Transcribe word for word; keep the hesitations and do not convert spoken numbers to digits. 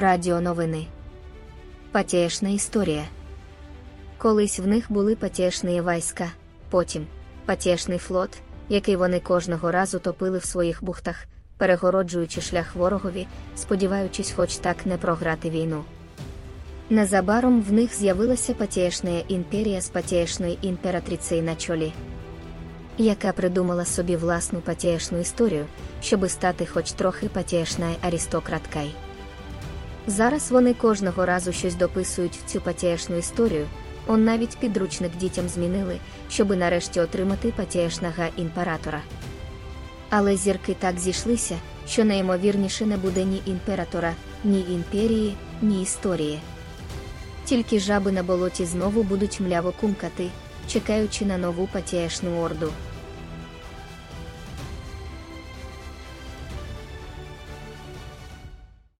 Радіоновини. Патєшна історія. Колись в них були патєшні війська, потім – патєшний флот, який вони кожного разу топили в своїх бухтах, перегороджуючи шлях ворогові, сподіваючись хоч так не програти війну. Незабаром в них з'явилася патєшна імперія з патєшною імператрицею на чолі, яка придумала собі власну патєшну історію, щоби стати хоч трохи патєшною аристократкою. Зараз вони кожного разу щось дописують в цю патєшну історію, он навіть підручник дітям змінили, щоби нарешті отримати патєшного імператора. Але зірки так зійшлися, що найімовірніше не буде ні імператора, ні імперії, ні історії. Тільки жаби на болоті знову будуть мляво кумкати, чекаючи на нову патєшну орду.